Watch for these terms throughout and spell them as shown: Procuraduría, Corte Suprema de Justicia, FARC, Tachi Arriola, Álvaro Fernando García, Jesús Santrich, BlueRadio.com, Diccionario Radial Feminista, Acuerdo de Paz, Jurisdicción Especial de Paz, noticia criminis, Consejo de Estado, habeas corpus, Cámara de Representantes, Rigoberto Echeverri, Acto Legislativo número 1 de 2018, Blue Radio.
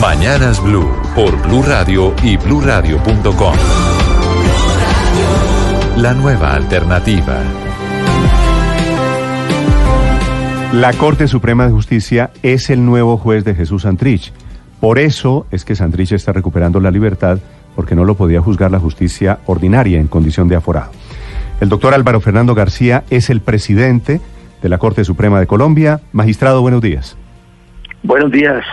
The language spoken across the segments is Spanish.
Mañanas Blue por Blue Radio y BlueRadio.com. La nueva alternativa. La Corte Suprema de Justicia es el nuevo juez de Jesús Santrich. Por eso es que Santrich está recuperando la libertad, porque no lo podía juzgar la justicia ordinaria en condición de aforado. El doctor Álvaro Fernando García es el presidente de la Corte Suprema de Colombia. Magistrado, buenos días. Buenos días.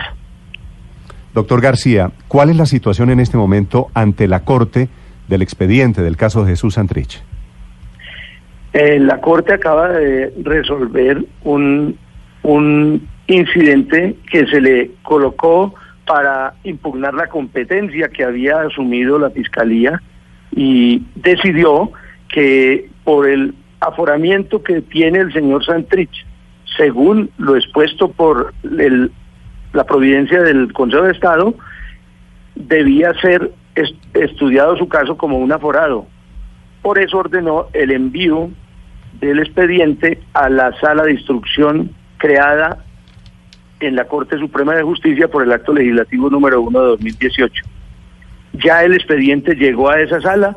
Doctor García, ¿cuál es la situación en este momento ante la Corte del expediente del caso de Jesús Santrich? La Corte acaba de resolver un incidente que se le colocó para impugnar la competencia que había asumido la Fiscalía, y decidió que por el aforamiento que tiene el señor Santrich, según lo expuesto por la providencia del Consejo de Estado, debía ser estudiado su caso como un aforado. Por eso ordenó el envío del expediente a la sala de instrucción creada en la Corte Suprema de Justicia por el Acto Legislativo número 1 de 2018. Ya el expediente llegó a esa sala,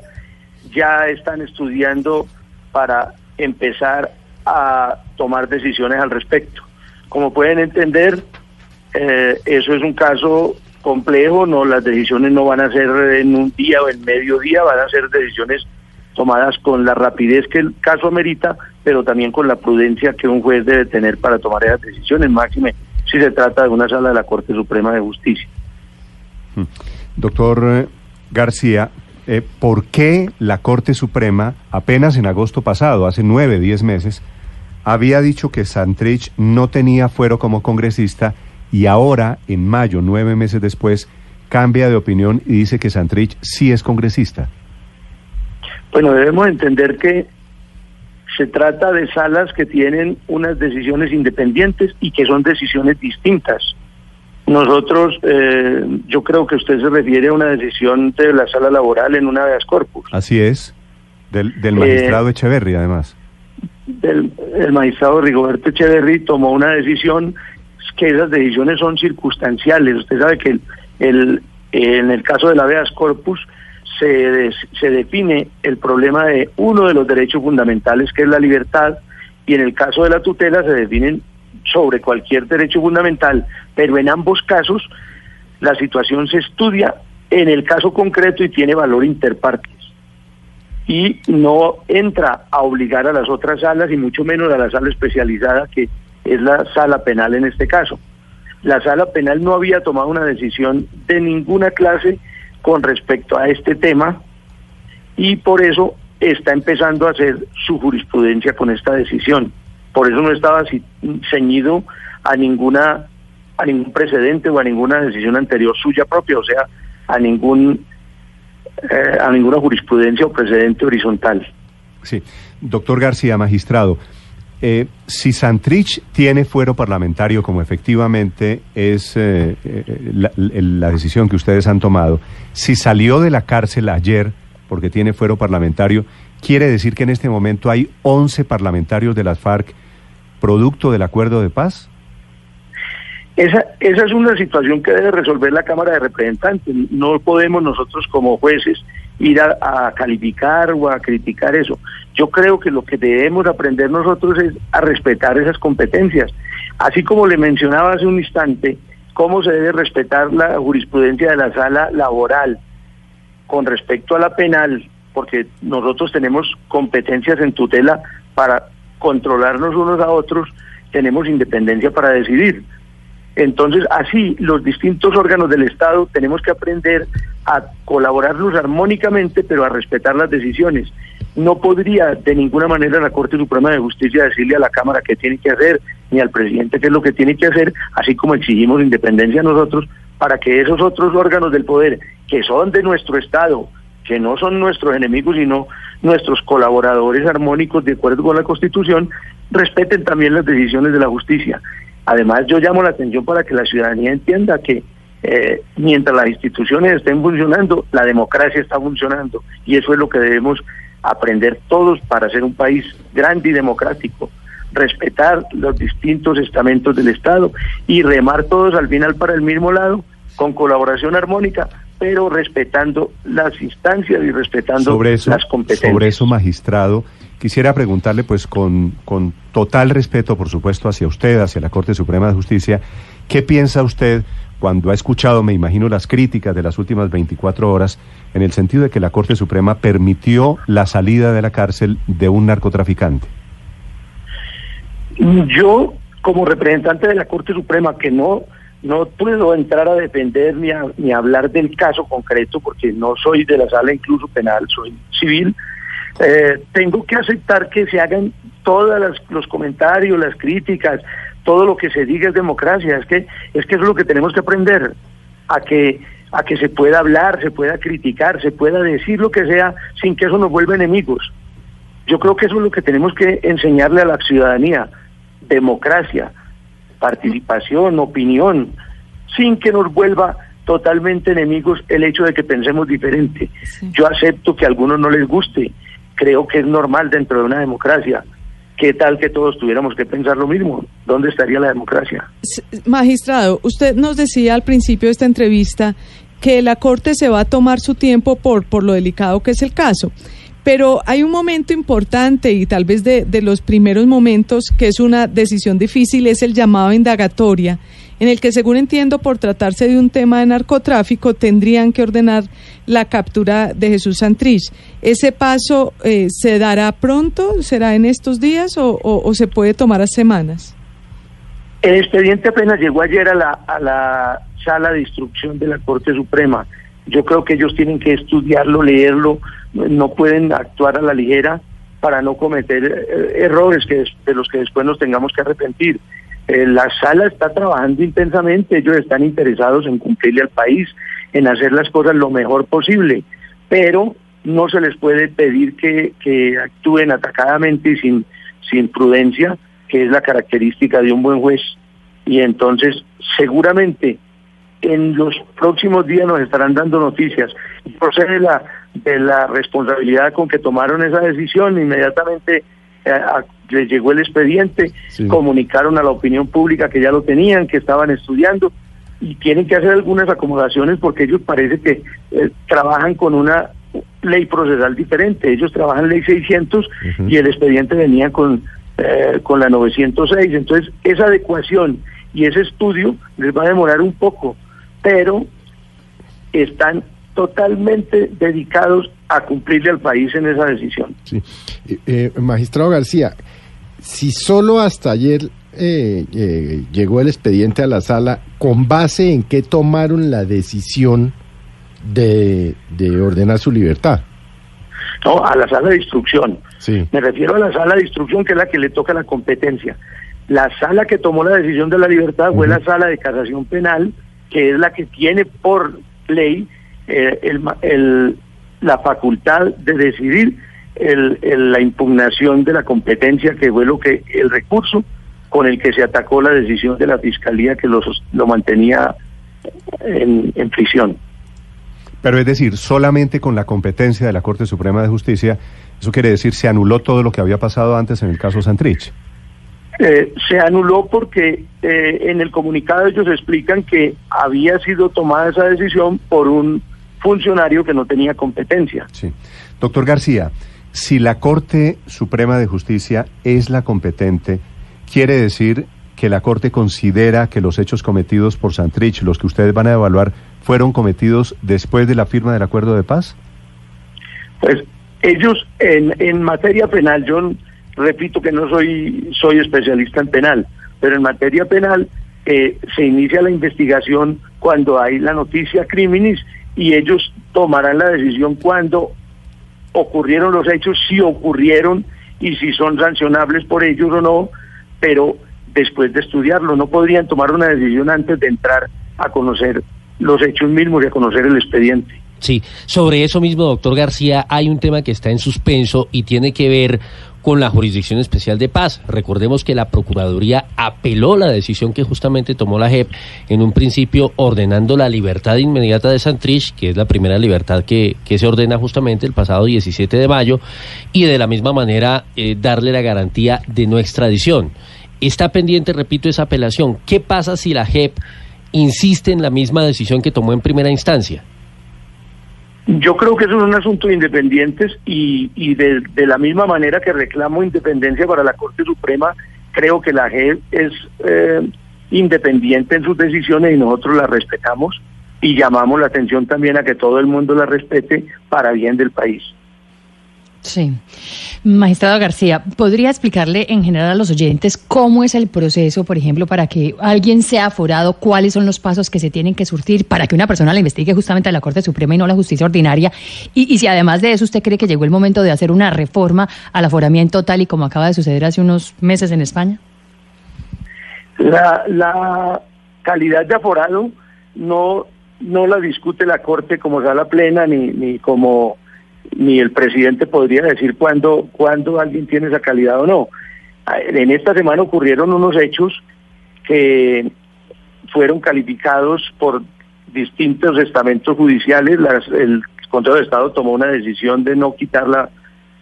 ya están estudiando para empezar a tomar decisiones al respecto. Como pueden entender, eso es un caso complejo. No, las decisiones no van a ser en un día o en medio día, van a ser decisiones tomadas con la rapidez que el caso amerita, pero también con la prudencia que un juez debe tener para tomar esas decisiones, máxime si se trata de una sala de la Corte Suprema de Justicia. Doctor García, ¿por qué la Corte Suprema, apenas en agosto pasado, hace 9, 10 meses, había dicho que Santrich no tenía fuero como congresista, y ahora, en mayo, 9 meses después, cambia de opinión y dice que Santrich sí es congresista? Bueno, debemos entender que se trata de salas que tienen unas decisiones independientes y que son decisiones distintas. Nosotros, yo creo que usted se refiere a una decisión de la sala laboral en una habeas corpus. Así es, del magistrado Echeverri, además. El magistrado Rigoberto Echeverri tomó una decisión, que esas decisiones son circunstanciales. Usted sabe que en el caso del habeas corpus se define el problema de uno de los derechos fundamentales, que es la libertad, y en el caso de la tutela se definen sobre cualquier derecho fundamental, pero en ambos casos la situación se estudia en el caso concreto y tiene valor interpartes, y no entra a obligar a las otras salas, y mucho menos a la sala especializada, que es la sala penal en este caso. La sala penal no había tomado una decisión de ninguna clase con respecto a este tema, y por eso está empezando a hacer su jurisprudencia con esta decisión. Por eso no estaba ceñido a ningún precedente o a ninguna decisión anterior suya propia, o sea, a ninguna jurisprudencia o precedente horizontal. Sí. Doctor García, magistrado, si Santrich tiene fuero parlamentario, como efectivamente es la decisión que ustedes han tomado, si salió de la cárcel ayer porque tiene fuero parlamentario, ¿quiere decir que en este momento hay 11 parlamentarios de las FARC producto del Acuerdo de Paz? Esa es una situación que debe resolver la Cámara de Representantes. No podemos nosotros como jueces ir a calificar o a criticar eso. Yo creo que lo que debemos aprender nosotros es a respetar esas competencias. Así como le mencionaba hace un instante, cómo se debe respetar la jurisprudencia de la sala laboral con respecto a la penal, porque nosotros tenemos competencias en tutela para controlarnos unos a otros, tenemos independencia para decidir. Entonces, así, los distintos órganos del Estado tenemos que aprender a colaborarlos armónicamente, pero a respetar las decisiones. No podría de ninguna manera la Corte Suprema de Justicia decirle a la Cámara qué tiene que hacer, ni al presidente qué es lo que tiene que hacer, así como exigimos independencia a nosotros para que esos otros órganos del poder, que son de nuestro Estado, que no son nuestros enemigos, sino nuestros colaboradores armónicos de acuerdo con la Constitución, respeten también las decisiones de la justicia. Además, yo llamo la atención para que la ciudadanía entienda que mientras las instituciones estén funcionando, la democracia está funcionando, y eso es lo que debemos aprender todos para ser un país grande y democrático, respetar los distintos estamentos del Estado y remar todos al final para el mismo lado, con colaboración armónica, pero respetando las instancias y respetando sobre eso, las competencias. Sobre eso, magistrado, quisiera preguntarle, pues con total respeto, por supuesto, hacia usted, hacia la Corte Suprema de Justicia, ¿qué piensa usted cuando ha escuchado, me imagino, las críticas de las últimas 24 horas en el sentido de que la Corte Suprema permitió la salida de la cárcel de un narcotraficante? Yo, como representante de la Corte Suprema, que no puedo entrar a defender ni a hablar del caso concreto, porque no soy de la sala incluso penal, soy civil, tengo que aceptar que se hagan todos los comentarios, las críticas. Todo lo que se diga es democracia, es que eso es lo que tenemos que aprender, a que se pueda hablar, se pueda criticar, se pueda decir lo que sea, sin que eso nos vuelva enemigos. Yo creo que eso es lo que tenemos que enseñarle a la ciudadanía: democracia, participación, opinión, sin que nos vuelva totalmente enemigos el hecho de que pensemos diferente. Sí. Yo acepto que a algunos no les guste, creo que es normal dentro de una democracia. ¿Qué tal que todos tuviéramos que pensar lo mismo? ¿Dónde estaría la democracia? Magistrado, usted nos decía al principio de esta entrevista que la Corte se va a tomar su tiempo por lo delicado que es el caso. Pero hay un momento importante, y tal vez de los primeros momentos, que es una decisión difícil, es el llamado a indagatoria, en el que, según entiendo, por tratarse de un tema de narcotráfico, tendrían que ordenar la captura de Jesús Santrich. ¿Ese paso se dará pronto? ¿Será en estos días o se puede tomar a semanas? El expediente apenas llegó ayer a la sala de instrucción de la Corte Suprema. Yo creo que ellos tienen que estudiarlo, leerlo, no pueden actuar a la ligera para no cometer errores de los que después nos tengamos que arrepentir. La sala está trabajando intensamente, ellos están interesados en cumplirle al país, en hacer las cosas lo mejor posible, pero no se les puede pedir que actúen atacadamente y sin prudencia, que es la característica de un buen juez. Y entonces, seguramente, en los próximos días nos estarán dando noticias. Procede de la responsabilidad con que tomaron esa decisión. Inmediatamente les llegó el expediente, sí. Comunicaron a la opinión pública que ya lo tenían, que estaban estudiando, y tienen que hacer algunas acomodaciones porque ellos parece que trabajan con una ley procesal diferente. Ellos trabajan ley 600, uh-huh. Y el expediente venía con la 906, entonces esa adecuación y ese estudio les va a demorar un poco, pero están totalmente dedicados a cumplirle al país en esa decisión. Sí. Magistrado García, si solo hasta ayer llegó el expediente a la sala, ¿con base en qué tomaron la decisión de ordenar su libertad? No, a la sala de instrucción. Sí. Me refiero a la sala de instrucción, que es la que le toca la competencia. La sala que tomó la decisión de la libertad, uh-huh. Fue la sala de casación penal, que es la que tiene por ley la facultad de decidir la impugnación de la competencia, que fue el recurso con el que se atacó la decisión de la Fiscalía que lo mantenía en prisión. Pero es decir, solamente con la competencia de la Corte Suprema de Justicia, eso quiere decir, se anuló todo lo que había pasado antes en el caso Santrich. Se anuló porque en el comunicado ellos explican que había sido tomada esa decisión por un funcionario que no tenía competencia. Sí. Doctor García, si la Corte Suprema de Justicia es la competente, ¿quiere decir que la Corte considera que los hechos cometidos por Santrich, los que ustedes van a evaluar, fueron cometidos después de la firma del Acuerdo de Paz? Pues ellos, en materia penal, yo repito que no soy especialista en penal, pero en materia penal se inicia la investigación cuando hay la noticia criminis, y ellos tomarán la decisión cuando ocurrieron los hechos, si ocurrieron y si son sancionables por ellos o no, pero después de estudiarlo. No podrían tomar una decisión antes de entrar a conocer los hechos mismos y a conocer el expediente. Sí, sobre eso mismo, doctor García, hay un tema que está en suspenso y tiene que ver con la Jurisdicción Especial de Paz. Recordemos que la Procuraduría apeló la decisión que justamente tomó la JEP en un principio ordenando la libertad inmediata de Santrich, que es la primera libertad que se ordena justamente el pasado 17 de mayo, y de la misma manera darle la garantía de no extradición. Está pendiente, repito, esa apelación. ¿Qué pasa si la JEP insiste en la misma decisión que tomó en primera instancia? Yo creo que esos son asuntos independientes y de la misma manera que reclamo independencia para la Corte Suprema, creo que la JEP es independiente en sus decisiones y nosotros la respetamos y llamamos la atención también a que todo el mundo la respete para bien del país. Sí. Magistrado García, ¿podría explicarle en general a los oyentes cómo es el proceso, por ejemplo, para que alguien sea aforado, cuáles son los pasos que se tienen que surtir para que una persona la investigue justamente a la Corte Suprema y no a la Justicia Ordinaria? Y si además de eso usted cree que llegó el momento de hacer una reforma al aforamiento tal y como acaba de suceder hace unos meses en España. La calidad de aforado no la discute la Corte como sala plena ni el presidente podría decir cuándo alguien tiene esa calidad o no. En esta semana ocurrieron unos hechos que fueron calificados por distintos estamentos judiciales. El Consejo de Estado tomó una decisión de no quitar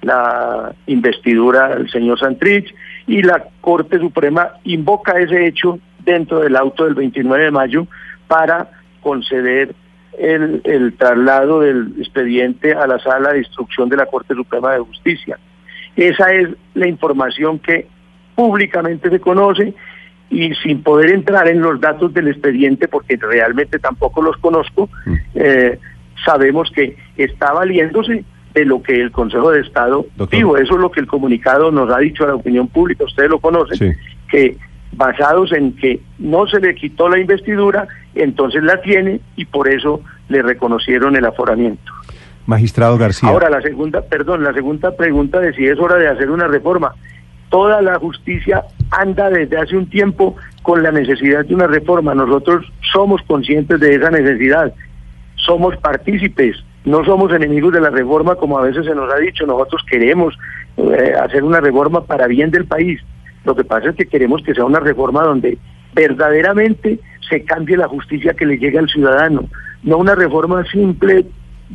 la investidura al señor Santrich y la Corte Suprema invoca ese hecho dentro del auto del 29 de mayo para conceder el traslado del expediente a la Sala de Instrucción de la Corte Suprema de Justicia. Esa es la información que públicamente se conoce y sin poder entrar en los datos del expediente, porque realmente tampoco los conozco, sabemos que está valiéndose de lo que el Consejo de Estado dijo. Eso es lo que el comunicado nos ha dicho a la opinión pública, ustedes lo conocen, sí. Que basados en que no se le quitó la investidura, entonces la tiene y por eso le reconocieron el aforamiento. Magistrado García. Ahora la segunda pregunta de si es hora de hacer una reforma. Toda la justicia anda desde hace un tiempo con la necesidad de una reforma. Nosotros somos conscientes de esa necesidad, somos partícipes, no somos enemigos de la reforma como a veces se nos ha dicho. Nosotros queremos hacer una reforma para bien del país. Lo que pasa es que queremos que sea una reforma donde verdaderamente se cambie la justicia que le llegue al ciudadano, no una reforma simple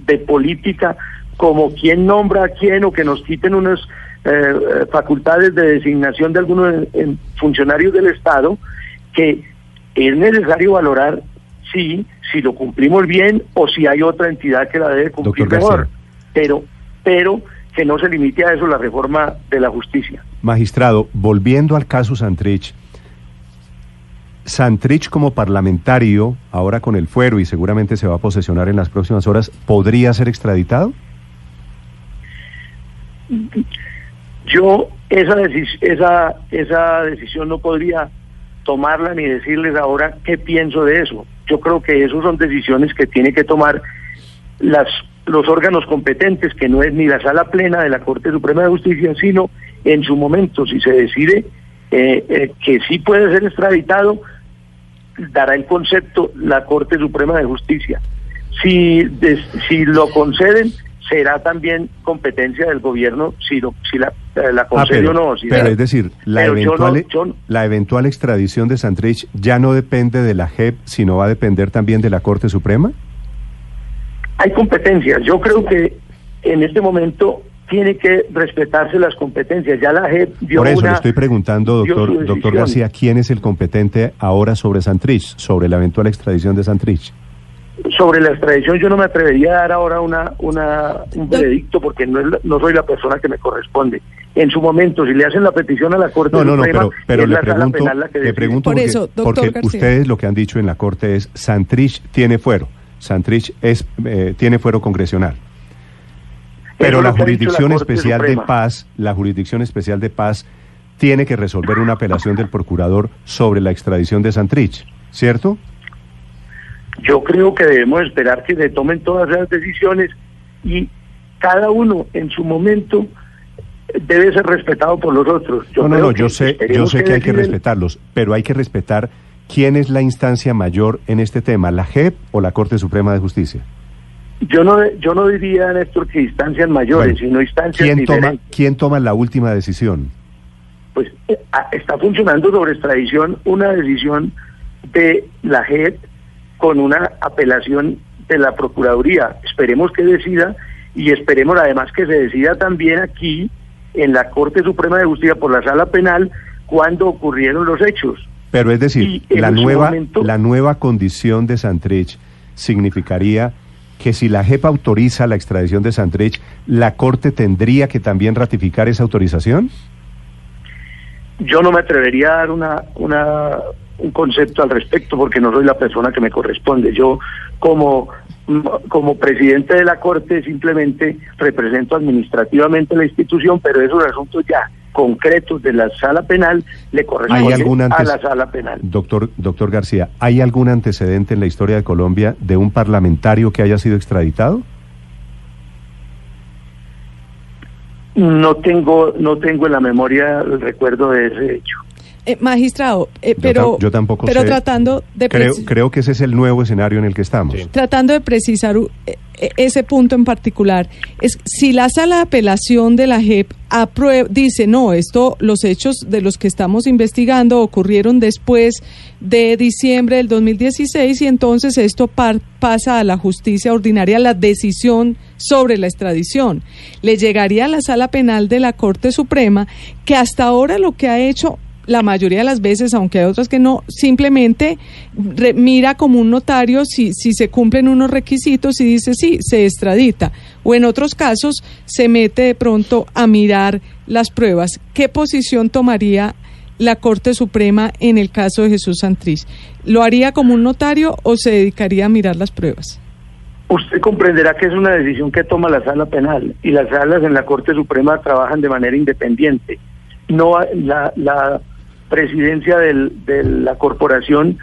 de política como quién nombra a quién o que nos quiten unas facultades de designación de algunos funcionarios del Estado, que es necesario valorar si lo cumplimos bien o si hay otra entidad que la debe cumplir mejor, pero que no se limite a eso la reforma de la justicia. Magistrado, volviendo al caso Santrich como parlamentario, ahora con el fuero y seguramente se va a posesionar en las próximas horas, ¿podría ser extraditado? Yo esa decisión no podría tomarla ni decirles ahora qué pienso de eso. Yo creo que esas son decisiones que tiene que tomar los órganos competentes, que no es ni la sala plena de la Corte Suprema de Justicia, sino en su momento, si se decide que sí puede ser extraditado, dará el concepto la Corte Suprema de Justicia. Si lo conceden, será también competencia del gobierno si la concede o no. Es decir, la eventual extradición de Santrich ya no depende de la JEP, sino va a depender también de la Corte Suprema. Hay competencias. Yo creo que en este momento tiene que respetarse las competencias. Ya la JEP dio una... Por eso le estoy preguntando, doctor García, ¿quién es el competente ahora sobre Santrich, sobre la eventual extradición de Santrich? Sobre la extradición yo no me atrevería a dar ahora un veredicto porque no soy la persona que me corresponde. En su momento, si le hacen la petición a la Corte... pero le pregunto porque ustedes lo que han dicho en la Corte es Santrich tiene fuero. Santrich tiene fuero congresional. Pero la Jurisdicción Especial de Paz, tiene que resolver una apelación del procurador sobre la extradición de Santrich, ¿cierto? Yo creo que debemos esperar que se tomen todas esas decisiones y cada uno en su momento debe ser respetado por los otros. Yo sé que hay que respetarlos, pero hay que respetar ¿quién es la instancia mayor en este tema, la JEP o la Corte Suprema de Justicia? Yo no diría, Néstor, que instancias mayores, bueno, sino instancias diferentes. ¿Quién toma la última decisión? Pues está funcionando sobre extradición una decisión de la JEP con una apelación de la Procuraduría. Esperemos que decida y esperemos además que se decida también aquí en la Corte Suprema de Justicia por la Sala Penal cuando ocurrieron los hechos. Pero es decir, la nueva condición de Santrich significaría que si la JEP autoriza la extradición de Santrich, ¿la Corte tendría que también ratificar esa autorización? Yo no me atrevería a dar un concepto al respecto porque no soy la persona que me corresponde. Yo, como presidente de la Corte, simplemente represento administrativamente la institución, pero es un asunto ya concreto de la Sala Penal, le corresponde a la Sala Penal. Doctor García, ¿hay algún antecedente en la historia de Colombia de un parlamentario que haya sido extraditado? No tengo en la memoria el recuerdo de ese hecho. Magistrado, pero yo tampoco sé. Tratando de creo que ese es el nuevo escenario en el que estamos. Sí. Tratando de precisar ese punto en particular, es si la sala de apelación de la JEP dice no, los hechos de los que estamos investigando ocurrieron después de diciembre del 2016 y entonces esto pasa a la justicia ordinaria, la decisión sobre la extradición. Le llegaría a la sala penal de la Corte Suprema, que hasta ahora lo que ha hecho la mayoría de las veces, aunque hay otras que no, simplemente mira como un notario si se cumplen unos requisitos y dice sí, se extradita. O en otros casos, se mete de pronto a mirar las pruebas. ¿Qué posición tomaría la Corte Suprema en el caso de Jesús Santrich? ¿Lo haría como un notario o se dedicaría a mirar las pruebas? Usted comprenderá que es una decisión que toma la Sala Penal y las salas en la Corte Suprema trabajan de manera independiente. No, la presidencia de la corporación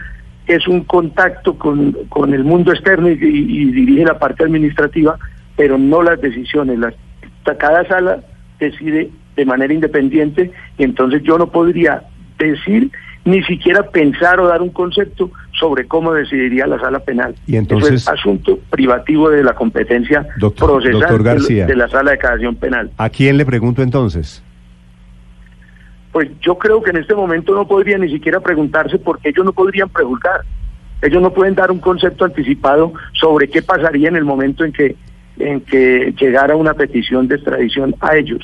es un contacto con el mundo externo y dirige la parte administrativa, pero no las decisiones. Cada sala decide de manera independiente y entonces yo no podría decir, ni siquiera pensar o dar un concepto sobre cómo decidiría la sala penal. Y entonces, eso es asunto privativo de la competencia procesal de la sala de casación penal. ¿A quién le pregunto entonces? Pues yo creo que en este momento no podría ni siquiera preguntarse porque ellos no podrían prejuzgar. Ellos no pueden dar un concepto anticipado sobre qué pasaría en el momento en que llegara una petición de extradición a ellos.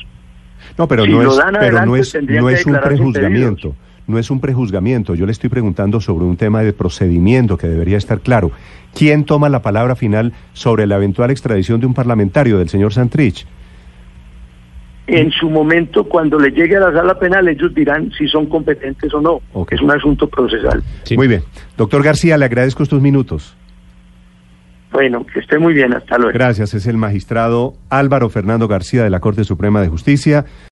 No, pero si no es un prejuzgamiento. No es un prejuzgamiento. Yo le estoy preguntando sobre un tema de procedimiento que debería estar claro. ¿Quién toma la palabra final sobre la eventual extradición de un parlamentario, del señor Santrich? En su momento, cuando le llegue a la sala penal, ellos dirán si son competentes o no. Okay. Es un asunto procesal. Sí. Muy bien. Doctor García, le agradezco estos minutos. Bueno, que esté muy bien. Hasta luego. Gracias. Es el magistrado Álvaro Fernando García de la Corte Suprema de Justicia.